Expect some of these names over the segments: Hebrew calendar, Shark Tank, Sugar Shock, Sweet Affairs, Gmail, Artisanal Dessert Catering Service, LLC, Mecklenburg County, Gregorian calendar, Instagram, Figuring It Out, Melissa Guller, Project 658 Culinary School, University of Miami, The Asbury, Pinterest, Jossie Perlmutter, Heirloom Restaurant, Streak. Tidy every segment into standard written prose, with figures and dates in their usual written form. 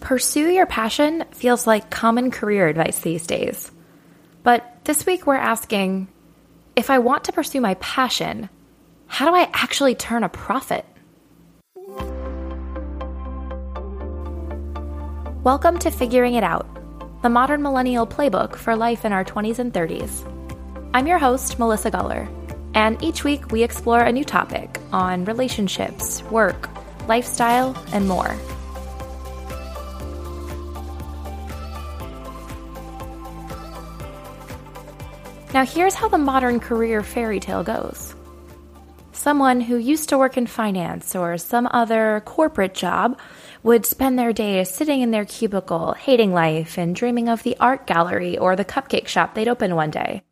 Pursue your passion feels like common career advice these days. But this week we're asking, if I want to pursue my passion, how do I actually turn a profit? Welcome to Figuring It Out, the modern millennial playbook for life in our 20s and 30s. I'm your host, Melissa Guller, and each week we explore a new topic on relationships, work, lifestyle, and more. Now here's how the modern career fairy tale goes. Someone who used to work in finance or some other corporate job would spend their days sitting in their cubicle, hating life and dreaming of the art gallery or the cupcake shop they'd open one day.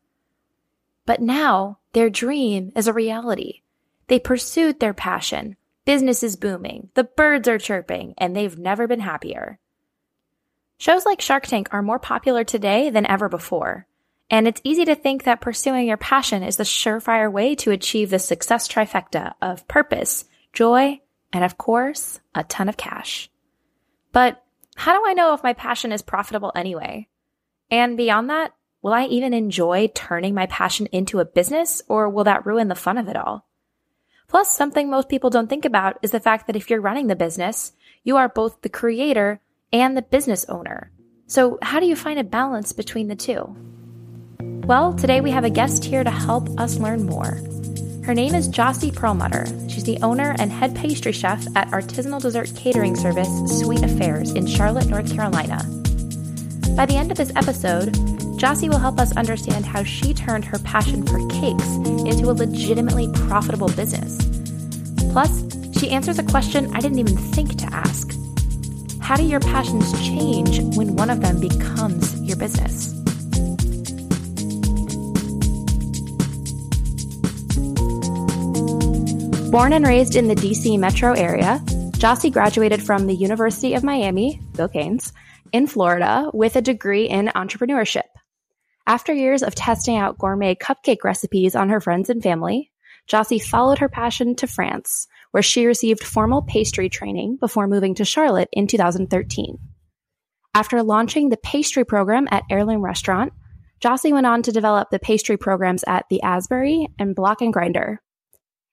But now their dream is a reality. They pursued their passion, business is booming, the birds are chirping, and they've never been happier. Shows like Shark Tank are more popular today than ever before. And it's easy to think that pursuing your passion is the surefire way to achieve the success trifecta of purpose, joy, and of course, a ton of cash. But how do I know if my passion is profitable anyway? And beyond that, will I even enjoy turning my passion into a business, or will that ruin the fun of it all? Plus, something most people don't think about is the fact that if you're running the business, you are both the creator and the business owner. So how do you find a balance between the two? Well, today we have a guest here to help us learn more. Her name is Jossie Perlmutter. She's the owner and head pastry chef at Artisanal Dessert Catering Service, Sweet Affairs in Charlotte, North Carolina. By the end of this episode, Jossie will help us understand how she turned her passion for cakes into a legitimately profitable business. Plus, she answers a question I didn't even think to ask. How do your passions change when one of them becomes your business? Born and raised in the D.C. metro area, Jossie graduated from the University of Miami, go Canes, in Florida with a degree in entrepreneurship. After years of testing out gourmet cupcake recipes on her friends and family, Jossie followed her passion to France, where she received formal pastry training before moving to Charlotte in 2013. After launching the pastry program at Heirloom Restaurant, Jossie went on to develop the pastry programs at The Asbury and Block & Grinder.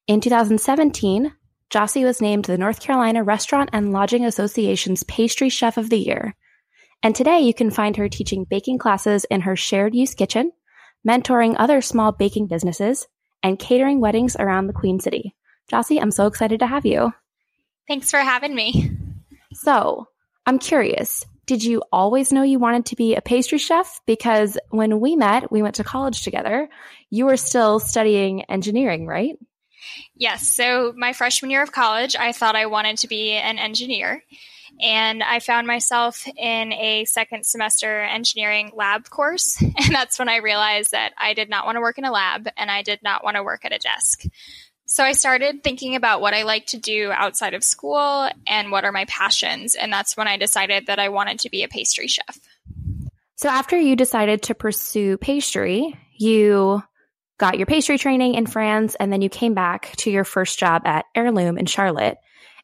In 2017, Jossie was named the North Carolina Restaurant and Lodging Association's Pastry Chef of the Year. And today you can find her teaching baking classes in her shared-use kitchen, mentoring other small baking businesses, and catering weddings around the Queen City. Jossie, I'm so excited to have you. Thanks for having me. So, I'm curious, did you always know you wanted to be a pastry chef? Because when we met, we went to college together, you were still studying engineering, right? Yes. So my freshman year of college, I thought I wanted to be an engineer, and I found myself in a second semester engineering lab course. And that's when I realized that I did not want to work in a lab and I did not want to work at a desk. So I started thinking about what I like to do outside of school and what are my passions. And that's when I decided that I wanted to be a pastry chef. So after you decided to pursue pastry, you got your pastry training in France, and then you came back to your first job at Heirloom in Charlotte.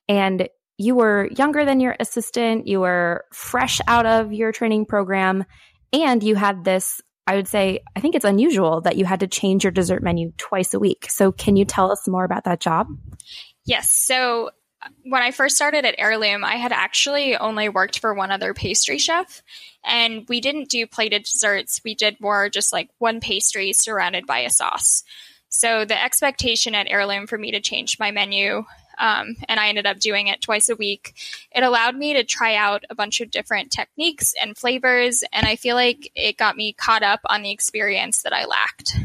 And you were younger than your assistant, you were fresh out of your training program, and you had this, I would say, I think it's unusual that you had to change your dessert menu twice a week. So can you tell us more about that job? Yes. So when I first started at Heirloom, I had actually only worked for one other pastry chef, and we didn't do plated desserts. We did more just like one pastry surrounded by a sauce. So the expectation at Heirloom for me to change my menu, and I ended up doing it twice a week, it allowed me to try out a bunch of different techniques and flavors, and I feel like it got me caught up on the experience that I lacked.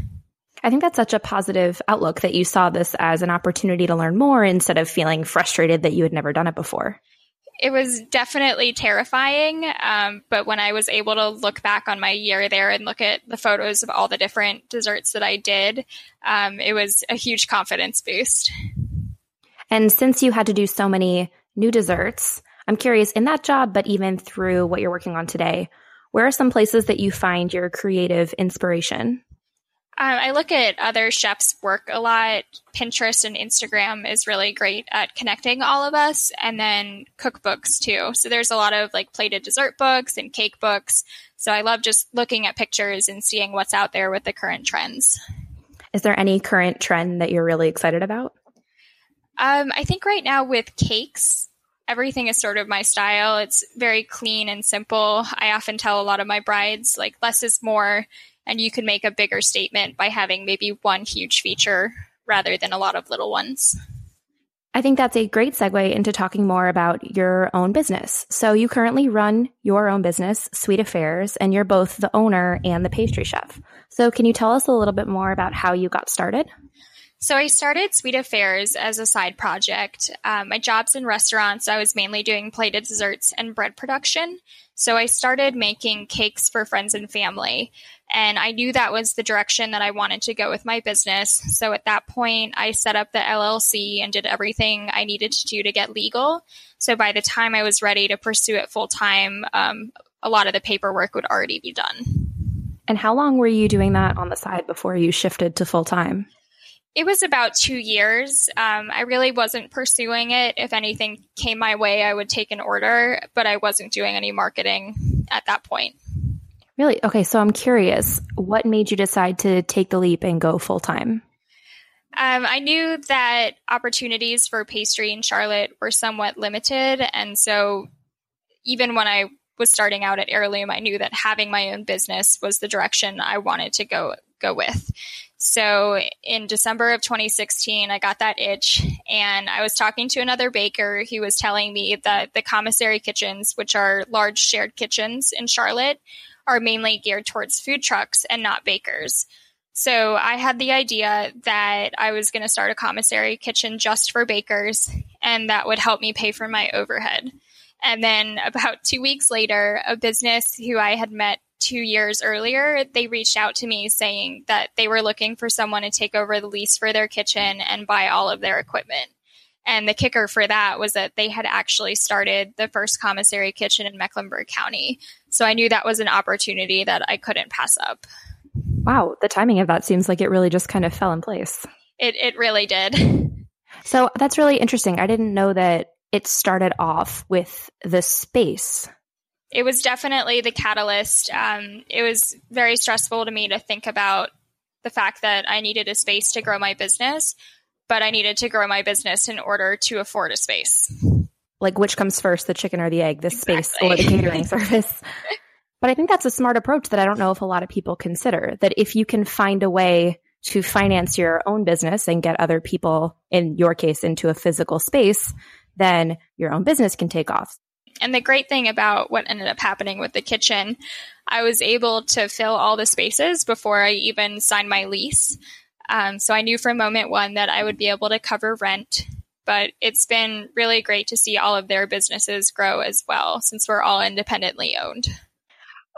I think that's such a positive outlook that you saw this as an opportunity to learn more instead of feeling frustrated that you had never done it before. It was definitely terrifying, but when I was able to look back on my year there and look at the photos of all the different desserts that I did, it was a huge confidence boost. And since you had to do so many new desserts, I'm curious in that job, but even through what you're working on today, where are some places that you find your creative inspiration? I look at other chefs' work a lot. Pinterest and Instagram is really great at connecting all of us, and then cookbooks too. So there's a lot of like plated dessert books and cake books. So I love just looking at pictures and seeing what's out there with the current trends. Is there any current trend that you're really excited about? I think right now with cakes, everything is sort of my style. It's very clean and simple. I often tell a lot of my brides, like, less is more. And you can make a bigger statement by having maybe one huge feature rather than a lot of little ones. I think that's a great segue into talking more about your own business. So you currently run your own business, Sweet Affairs, and you're both the owner and the pastry chef. So can you tell us a little bit more about how you got started? So I started Sweet Affairs as a side project. My job's in restaurants. I was mainly doing plated desserts and bread production. So I started making cakes for friends and family. And I knew that was the direction that I wanted to go with my business. So at that point, I set up the LLC and did everything I needed to do to get legal. So by the time I was ready to pursue it full time, a lot of the paperwork would already be done. And how long were you doing that on the side before you shifted to full time? It was about 2 years. I really wasn't pursuing it. If anything came my way, I would take an order, but I wasn't doing any marketing at that point. Really? Okay. So I'm curious, what made you decide to take the leap and go full time? I knew that opportunities for pastry in Charlotte were somewhat limited. And so even when I was starting out at Heirloom, I knew that having my own business was the direction I wanted to go with. So in December of 2016, I got that itch, and I was talking to another baker. He was telling me that the commissary kitchens, which are large shared kitchens in Charlotte, are mainly geared towards food trucks and not bakers. So I had the idea that I was going to start a commissary kitchen just for bakers, and that would help me pay for my overhead. And then about 2 weeks later, a business who I had met 2 years earlier, they reached out to me saying that they were looking for someone to take over the lease for their kitchen and buy all of their equipment. And the kicker for that was that they had actually started the first commissary kitchen in Mecklenburg County. So I knew that was an opportunity that I couldn't pass up. Wow. The timing of that seems like it really just kind of fell in place. It really did. So that's really interesting. I didn't know that it started off with the space. It was definitely the catalyst. It was very stressful to me to think about the fact that I needed a space to grow my business, but I needed to grow my business in order to afford a space. Like, which comes first, the chicken or the egg, the space or the catering service? But I think that's a smart approach that I don't know if a lot of people consider, that if you can find a way to finance your own business and get other people, in your case, into a physical space, then your own business can take off. And the great thing about what ended up happening with the kitchen, I was able to fill all the spaces before I even signed my lease. So I knew from moment one that I would be able to cover rent, but it's been really great to see all of their businesses grow as well, since we're all independently owned.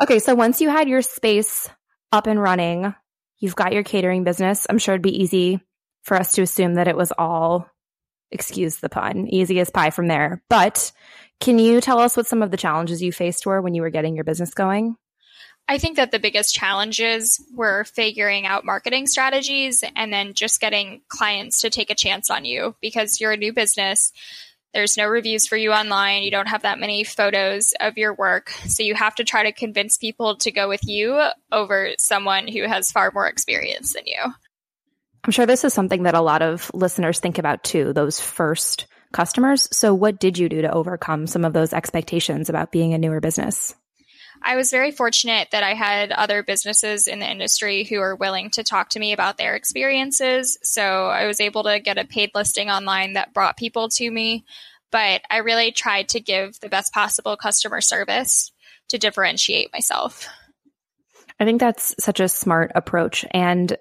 Okay. So once you had your space up and running, you've got your catering business. I'm sure it'd be easy for us to assume that it was all, excuse the pun, easy as pie from there. But can you tell us what some of the challenges you faced were when you were getting your business going? I think that the biggest challenges were figuring out marketing strategies and then just getting clients to take a chance on you, because you're a new business. There's no reviews for you online. You don't have that many photos of your work. So you have to try to convince people to go with you over someone who has far more experience than you. I'm sure this is something that a lot of listeners think about too, those first customers. So what did you do to overcome some of those expectations about being a newer business? I was very fortunate that I had other businesses in the industry who were willing to talk to me about their experiences. So I was able to get a paid listing online that brought people to me. But I really tried to give the best possible customer service to differentiate myself. I think that's such a smart approach, and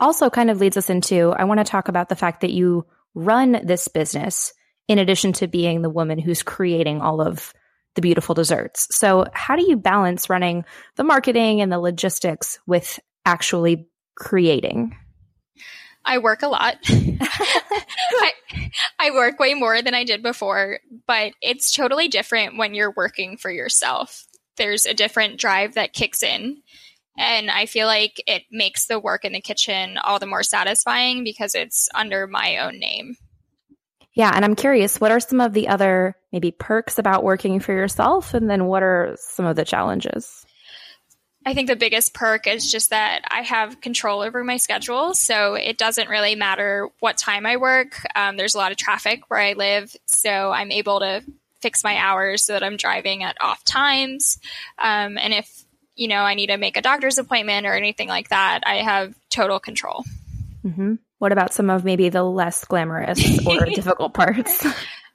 also kind of leads us into, I want to talk about the fact that you run this business in addition to being the woman who's creating all of the beautiful desserts. So how do you balance running the marketing and the logistics with actually creating? I work a lot. I work way more than I did before, but it's totally different when you're working for yourself. There's a different drive that kicks in. And I feel like it makes the work in the kitchen all the more satisfying because it's under my own name. Yeah. And I'm curious, what are some of the other maybe perks about working for yourself? And then what are some of the challenges? I think the biggest perk is just that I have control over my schedule. So it doesn't really matter what time I work. There's a lot of traffic where I live. So I'm able to fix my hours so that I'm driving at off times. And if, you know, I need to make a doctor's appointment or anything like that, I have total control. Mm-hmm. What about some of maybe the less glamorous or difficult parts?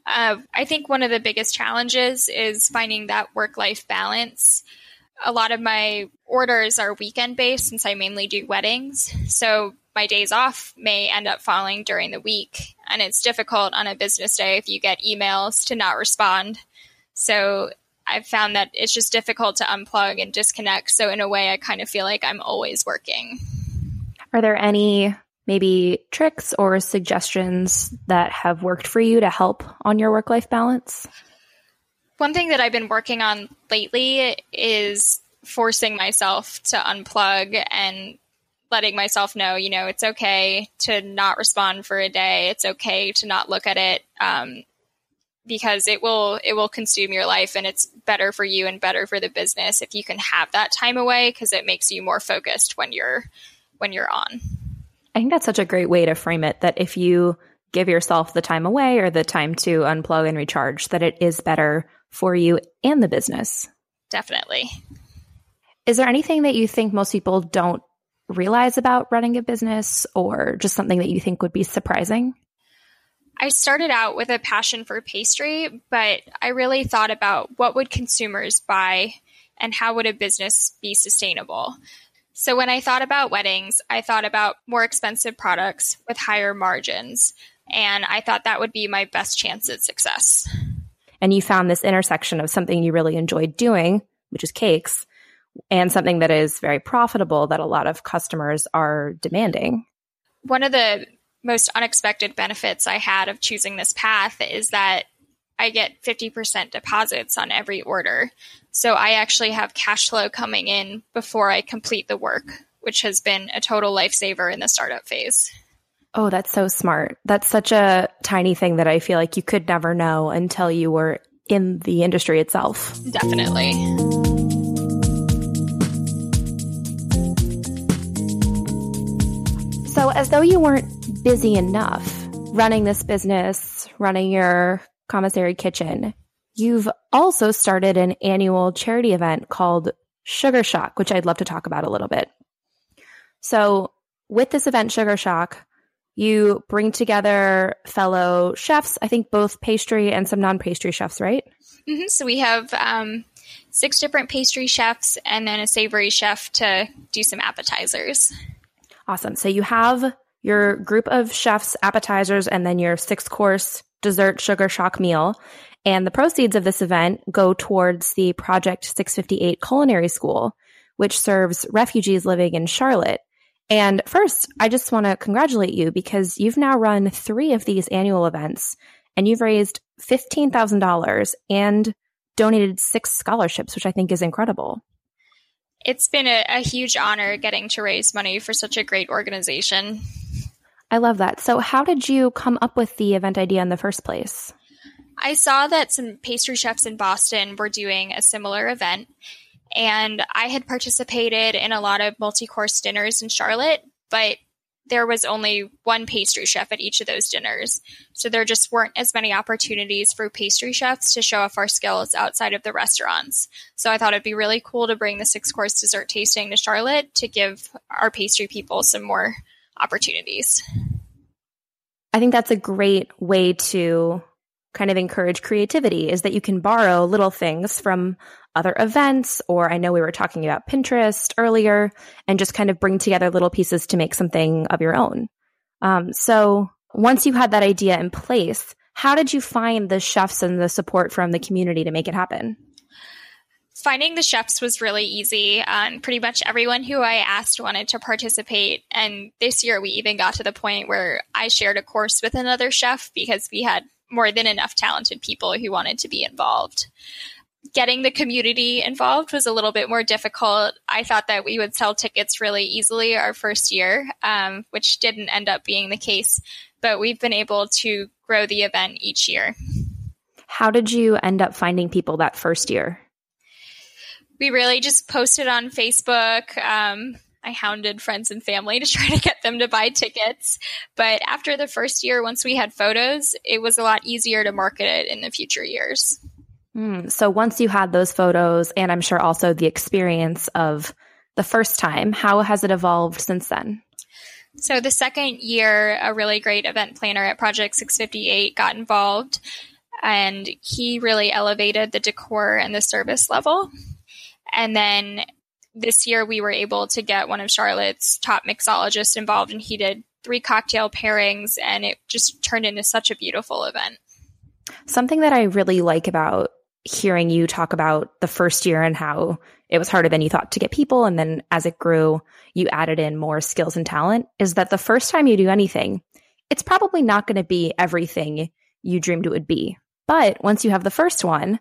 I think one of the biggest challenges is finding that work-life balance. A lot of my orders are weekend-based since I mainly do weddings. So my days off may end up falling during the week. And it's difficult on a business day if you get emails to not respond. So I've found that it's just difficult to unplug and disconnect. So in a way, I kind of feel like I'm always working. Are there any maybe tricks or suggestions that have worked for you to help on your work-life balance? One thing that I've been working on lately is forcing myself to unplug and letting myself know, you know, it's okay to not respond for a day. It's okay to not look at it because it will consume your life, and it's better for you and better for the business if you can have that time away because it makes you more focused when you're on. I think that's such a great way to frame it, that if you give yourself the time away or the time to unplug and recharge, that it is better for you and the business. Definitely. Is there anything that you think most people don't realize about running a business, or just something that you think would be surprising? I started out with a passion for pastry, but I really thought about what would consumers buy and how would a business be sustainable. So when I thought about weddings, I thought about more expensive products with higher margins, and I thought that would be my best chance at success. And you found this intersection of something you really enjoyed doing, which is cakes, and something that is very profitable that a lot of customers are demanding. One of the most unexpected benefits I had of choosing this path is that I get 50% deposits on every order. So I actually have cash flow coming in before I complete the work, which has been a total lifesaver in the startup phase. Oh, that's so smart. That's such a tiny thing that I feel like you could never know until you were in the industry itself. Definitely. So as though you weren't busy enough running this business, running your commissary kitchen, you've also started an annual charity event called Sugar Shock, which I'd love to talk about a little bit. So with this event, Sugar Shock, you bring together fellow chefs, I think both pastry and some non-pastry chefs, right? Mm-hmm. So we have 6 different pastry chefs and then a savory chef to do some appetizers. Awesome. So you have your group of chefs, appetizers, and then your 6-course dessert Sugar Shock meal. And the proceeds of this event go towards the Project 658 Culinary School, which serves refugees living in Charlotte. And first, I just want to congratulate you because you've now run 3 of these annual events, and you've raised $15,000 and donated 6 scholarships, which I think is incredible. It's been a huge honor getting to raise money for such a great organization. I love that. So how did you come up with the event idea in the first place? I saw that some pastry chefs in Boston were doing a similar event, and I had participated in a lot of multi-course dinners in Charlotte, but there was only one pastry chef at each of those dinners. So there just weren't as many opportunities for pastry chefs to show off our skills outside of the restaurants. So I thought it'd be really cool to bring the 6-course dessert tasting to Charlotte to give our pastry people some more opportunities. I think that's a great way to kind of encourage creativity, is that you can borrow little things from other events, or I know we were talking about Pinterest earlier, and just kind of bring together little pieces to make something of your own. So once you had that idea in place, how did you find the chefs and the support from the community to make it happen? Finding the chefs was really easy. Pretty much everyone who I asked wanted to participate. And this year we even got to the point where I shared a course with another chef because we had more than enough talented people who wanted to be involved. getting the community involved was a little bit more difficult. I thought that we would sell tickets really easily our first year, which didn't end up being the case, but we've been able to grow the event each year. How did you end up finding people that first year? We really just posted on Facebook. I hounded friends and family to try to get them to buy tickets. But after the first year, once we had photos, it was a lot easier to market it in the future years. So once you had those photos, and I'm sure also the experience of the first time, how has it evolved since then? So the second year, a really great event planner at Project 658 got involved, and he really elevated the decor and the service level. And then this year, we were able to get one of Charlotte's top mixologists involved, and he did 3 cocktail pairings, and it just turned into such a beautiful event. Something that I really like about hearing you talk about the first year and how it was harder than you thought to get people, and then as it grew, you added in more skills and talent, is that the first time you do anything, it's probably not going to be everything you dreamed it would be. But once you have the first one,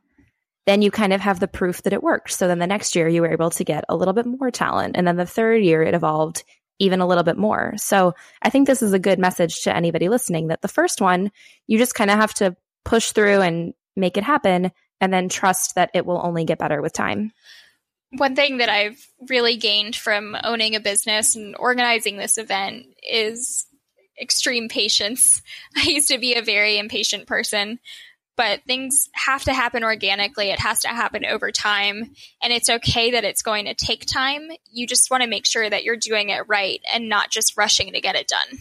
then you kind of have the proof that it worked. So then the next year you were able to get a little bit more talent. And then the third year it evolved even a little bit more. So I think this is a good message to anybody listening, that the first one, you just kind of have to push through and make it happen, and then trust that it will only get better with time. One thing that I've really gained from owning a business and organizing this event is extreme patience. I used to be a very impatient person. But things have to happen organically. It has to happen over time. And it's okay that it's going to take time. You just want to make sure that you're doing it right and not just rushing to get it done.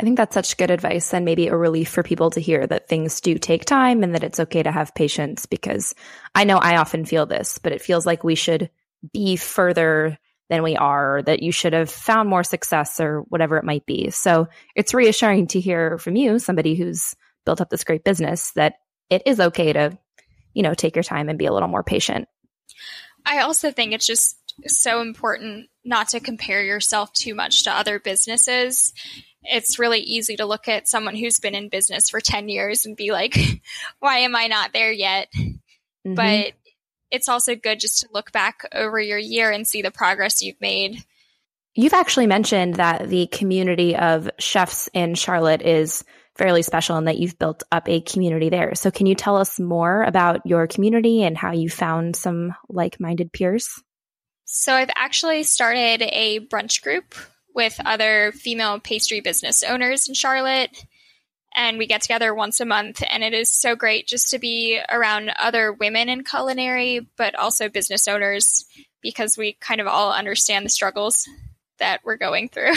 I think that's such good advice, and maybe a relief for people to hear that things do take time and that it's okay to have patience, because I know I often feel this, but it feels like we should be further than we are, or that you should have found more success or whatever it might be. So it's reassuring to hear from you, somebody who's built up this great business, that it is okay to, you know, take your time and be a little more patient. I also think it's just so important not to compare yourself too much to other businesses. It's really easy to look at someone who's been in business for 10 years and be like, why am I not there yet? Mm-hmm. But it's also good just to look back over your year and see the progress you've made. You've actually mentioned that the community of chefs in Charlotte is fairly special, and that you've built up a community there. So can you tell us more about your community and how you found some like-minded peers? So I've actually started a brunch group with other female pastry business owners in Charlotte, and we get together once a month, and it is so great just to be around other women in culinary, but also business owners, because we kind of all understand the struggles that we're going through.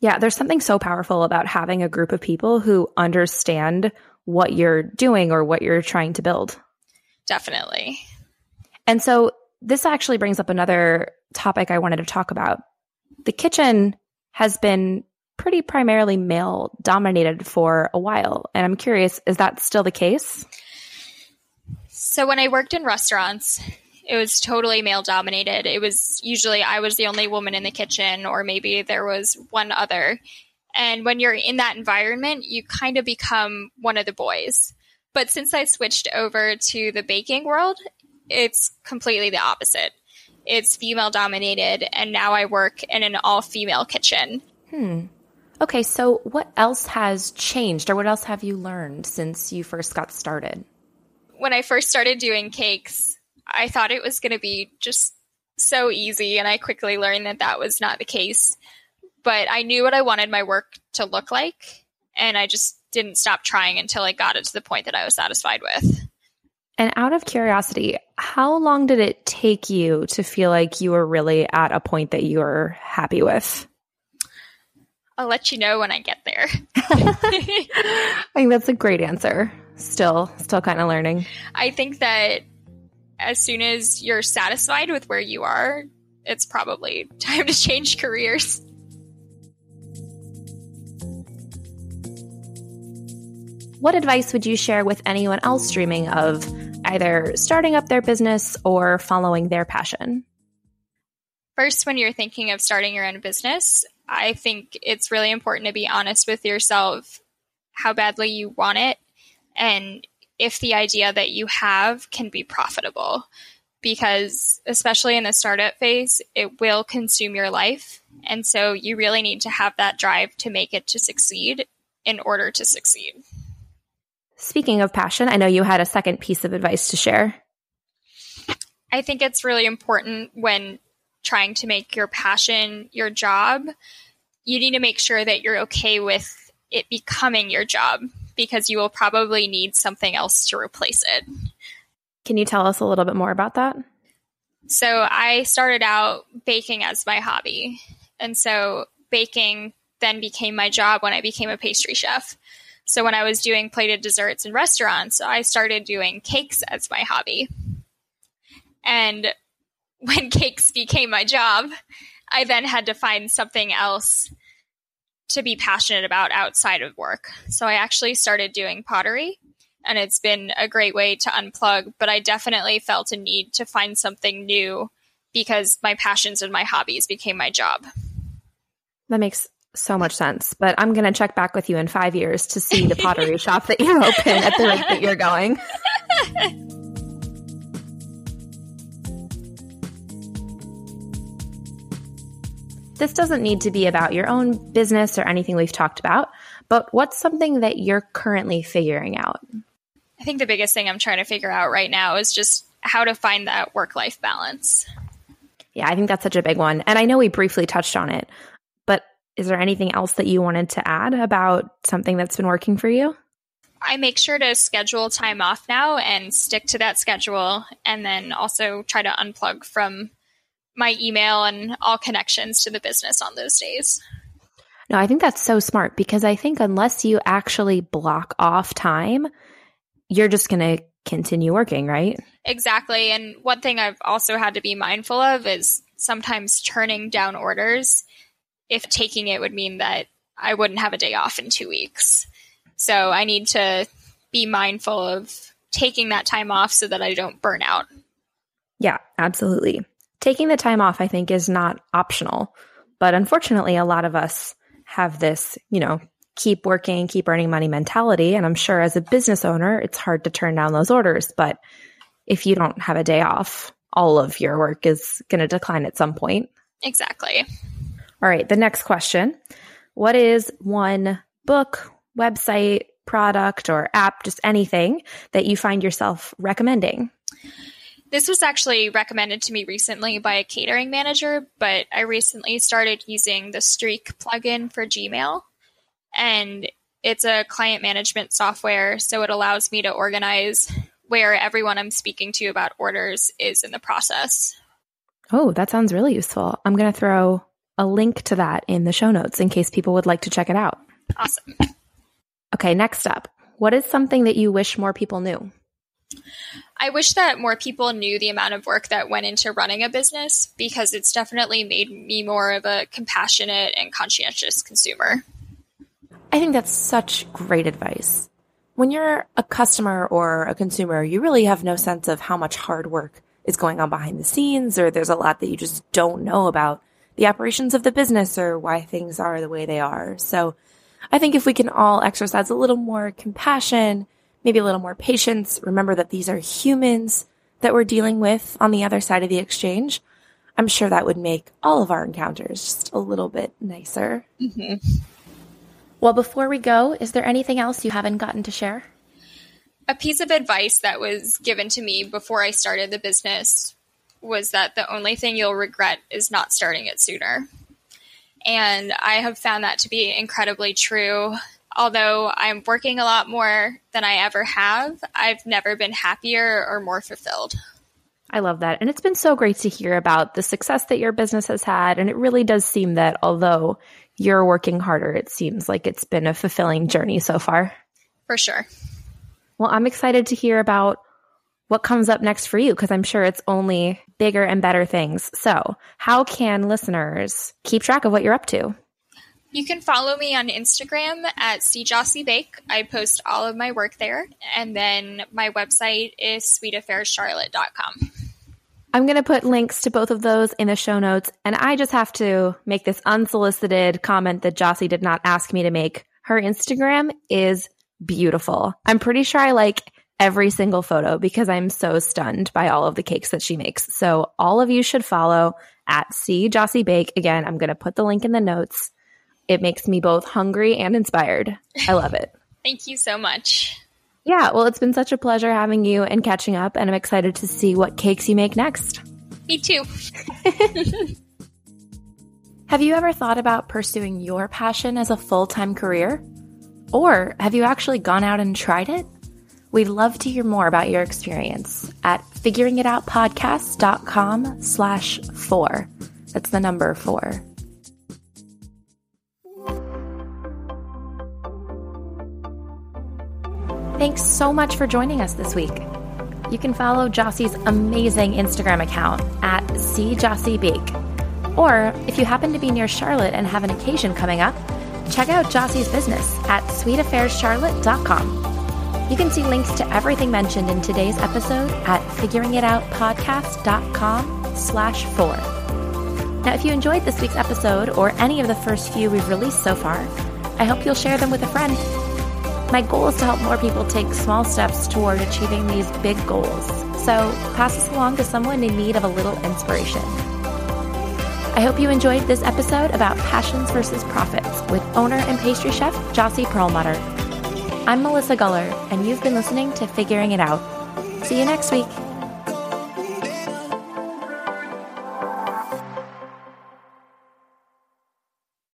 Yeah, there's something so powerful about having a group of people who understand what you're doing or what you're trying to build. Definitely. And so this actually brings up another topic I wanted to talk about. The kitchen has been pretty primarily male dominated for a while. And I'm curious, is that still the case? So when I worked in restaurants, it was totally male dominated. It was usually I was the only woman in the kitchen, or maybe there was one other. And when you're in that environment, you kind of become one of the boys. But since I switched over to the baking world, it's completely the opposite. It's female dominated, and now I work in an all-female kitchen. Okay, so what else has changed, or what else have you learned since you first got started? When I first started doing cakes, I thought it was going to be just so easy, and I quickly learned that that was not the case. But I knew what I wanted my work to look like, and I just didn't stop trying until I got it to the point that I was satisfied with. And out of curiosity, how long did it take you to feel like you were really at a point that you were happy with? I'll let you know when I get there. I think that's a great answer. Still kind of learning. I think that as soon as you're satisfied with where you are, it's probably time to change careers. What advice would you share with anyone else dreaming of either starting up their business or following their passion? First, when you're thinking of starting your own business, I think it's really important to be honest with yourself how badly you want it, and if the idea that you have can be profitable. Because especially in the startup phase, it will consume your life. And so you really need to have that drive to make it to succeed in order to succeed. Speaking of passion, I know you had a second piece of advice to share. I think it's really important when trying to make your passion your job, you need to make sure that you're okay with it becoming your job, because you will probably need something else to replace it. Can you tell us a little bit more about that? So I started out baking as my hobby. And so baking then became my job when I became a pastry chef. So when I was doing plated desserts in restaurants, I started doing cakes as my hobby. And when cakes became my job, I then had to find something else to be passionate about outside of work. So I actually started doing pottery. And it's been a great way to unplug, but I definitely felt a need to find something new because my passions and my hobbies became my job. That makes so much sense, but I'm going to check back with you in 5 years to see the pottery shop that you open at the rate that you're going. This doesn't need to be about your own business or anything we've talked about, but what's something that you're currently figuring out? I think the biggest thing I'm trying to figure out right now is just how to find that work-life balance. Yeah, I think that's such a big one. And I know we briefly touched on it, but is there anything else that you wanted to add about something that's been working for you? I make sure to schedule time off now and stick to that schedule, and then also try to unplug from my email and all connections to the business on those days. No, I think that's so smart, because I think unless you actually block off time, you're just going to continue working, right? Exactly. And one thing I've also had to be mindful of is sometimes turning down orders if taking it would mean that I wouldn't have a day off in 2 weeks. So I need to be mindful of taking that time off so that I don't burn out. Yeah, absolutely. Taking the time off, I think, is not optional. But unfortunately, a lot of us have this, keep working, keep earning money mentality. And I'm sure as a business owner, it's hard to turn down those orders. But if you don't have a day off, all of your work is going to decline at some point. Exactly. All right. The next question. What is one book, website, product, or app, just anything that you find yourself recommending? This was actually recommended to me recently by a catering manager, but I recently started using the Streak plugin for Gmail. And it's a client management software, so it allows me to organize where everyone I'm speaking to about orders is in the process. Oh, that sounds really useful. I'm going to throw a link to that in the show notes in case people would like to check it out. Awesome. Okay, next up, what is something that you wish more people knew? I wish that more people knew the amount of work that went into running a business, because it's definitely made me more of a compassionate and conscientious consumer. I think that's such great advice. When you're a customer or a consumer, you really have no sense of how much hard work is going on behind the scenes, or there's a lot that you just don't know about the operations of the business or why things are the way they are. So I think if we can all exercise a little more compassion, maybe a little more patience, remember that these are humans that we're dealing with on the other side of the exchange, I'm sure that would make all of our encounters just a little bit nicer. Mm-hmm. Well, before we go, is there anything else you haven't gotten to share? A piece of advice that was given to me before I started the business was that the only thing you'll regret is not starting it sooner. And I have found that to be incredibly true. Although I'm working a lot more than I ever have, I've never been happier or more fulfilled. I love that. And it's been so great to hear about the success that your business has had. And it really does seem that although you're working harder, it seems like it's been a fulfilling journey so far. For sure. Well, I'm excited to hear about what comes up next for you, because I'm sure it's only bigger and better things. So how can listeners keep track of what you're up to? You can follow me on Instagram at @jossiebake. I post all of my work there. And then my website is sweetaffairscharlotte.com. I'm going to put links to both of those in the show notes. And I just have to make this unsolicited comment that Jossie did not ask me to make. Her Instagram is beautiful. I'm pretty sure I every single photo because I'm so stunned by all of the cakes that she makes. So all of you should follow at @CJossieBake. Again, I'm going to put the link in the notes. It makes me both hungry and inspired. I love it. Thank you so much. Yeah, well, it's been such a pleasure having you and catching up, and I'm excited to see what cakes you make next. Me too. Have you ever thought about pursuing your passion as a full-time career? Or have you actually gone out and tried it? We'd love to hear more about your experience at figuringitoutpodcast.com/4. That's the number 4. Thanks so much for joining us this week. You can follow Jossie's amazing Instagram account at @CJossieBake. Or if you happen to be near Charlotte and have an occasion coming up, check out Jossie's business at sweetaffairscharlotte.com. You can see links to everything mentioned in today's episode at figuringitoutpodcast.com/4. Now, if you enjoyed this week's episode or any of the first few we've released so far, I hope you'll share them with a friend. My goal is to help more people take small steps toward achieving these big goals. So pass this along to someone in need of a little inspiration. I hope you enjoyed this episode about passions versus profits with owner and pastry chef Jossie Perlmutter. I'm Melissa Guller, and you've been listening to Figuring It Out. See you next week.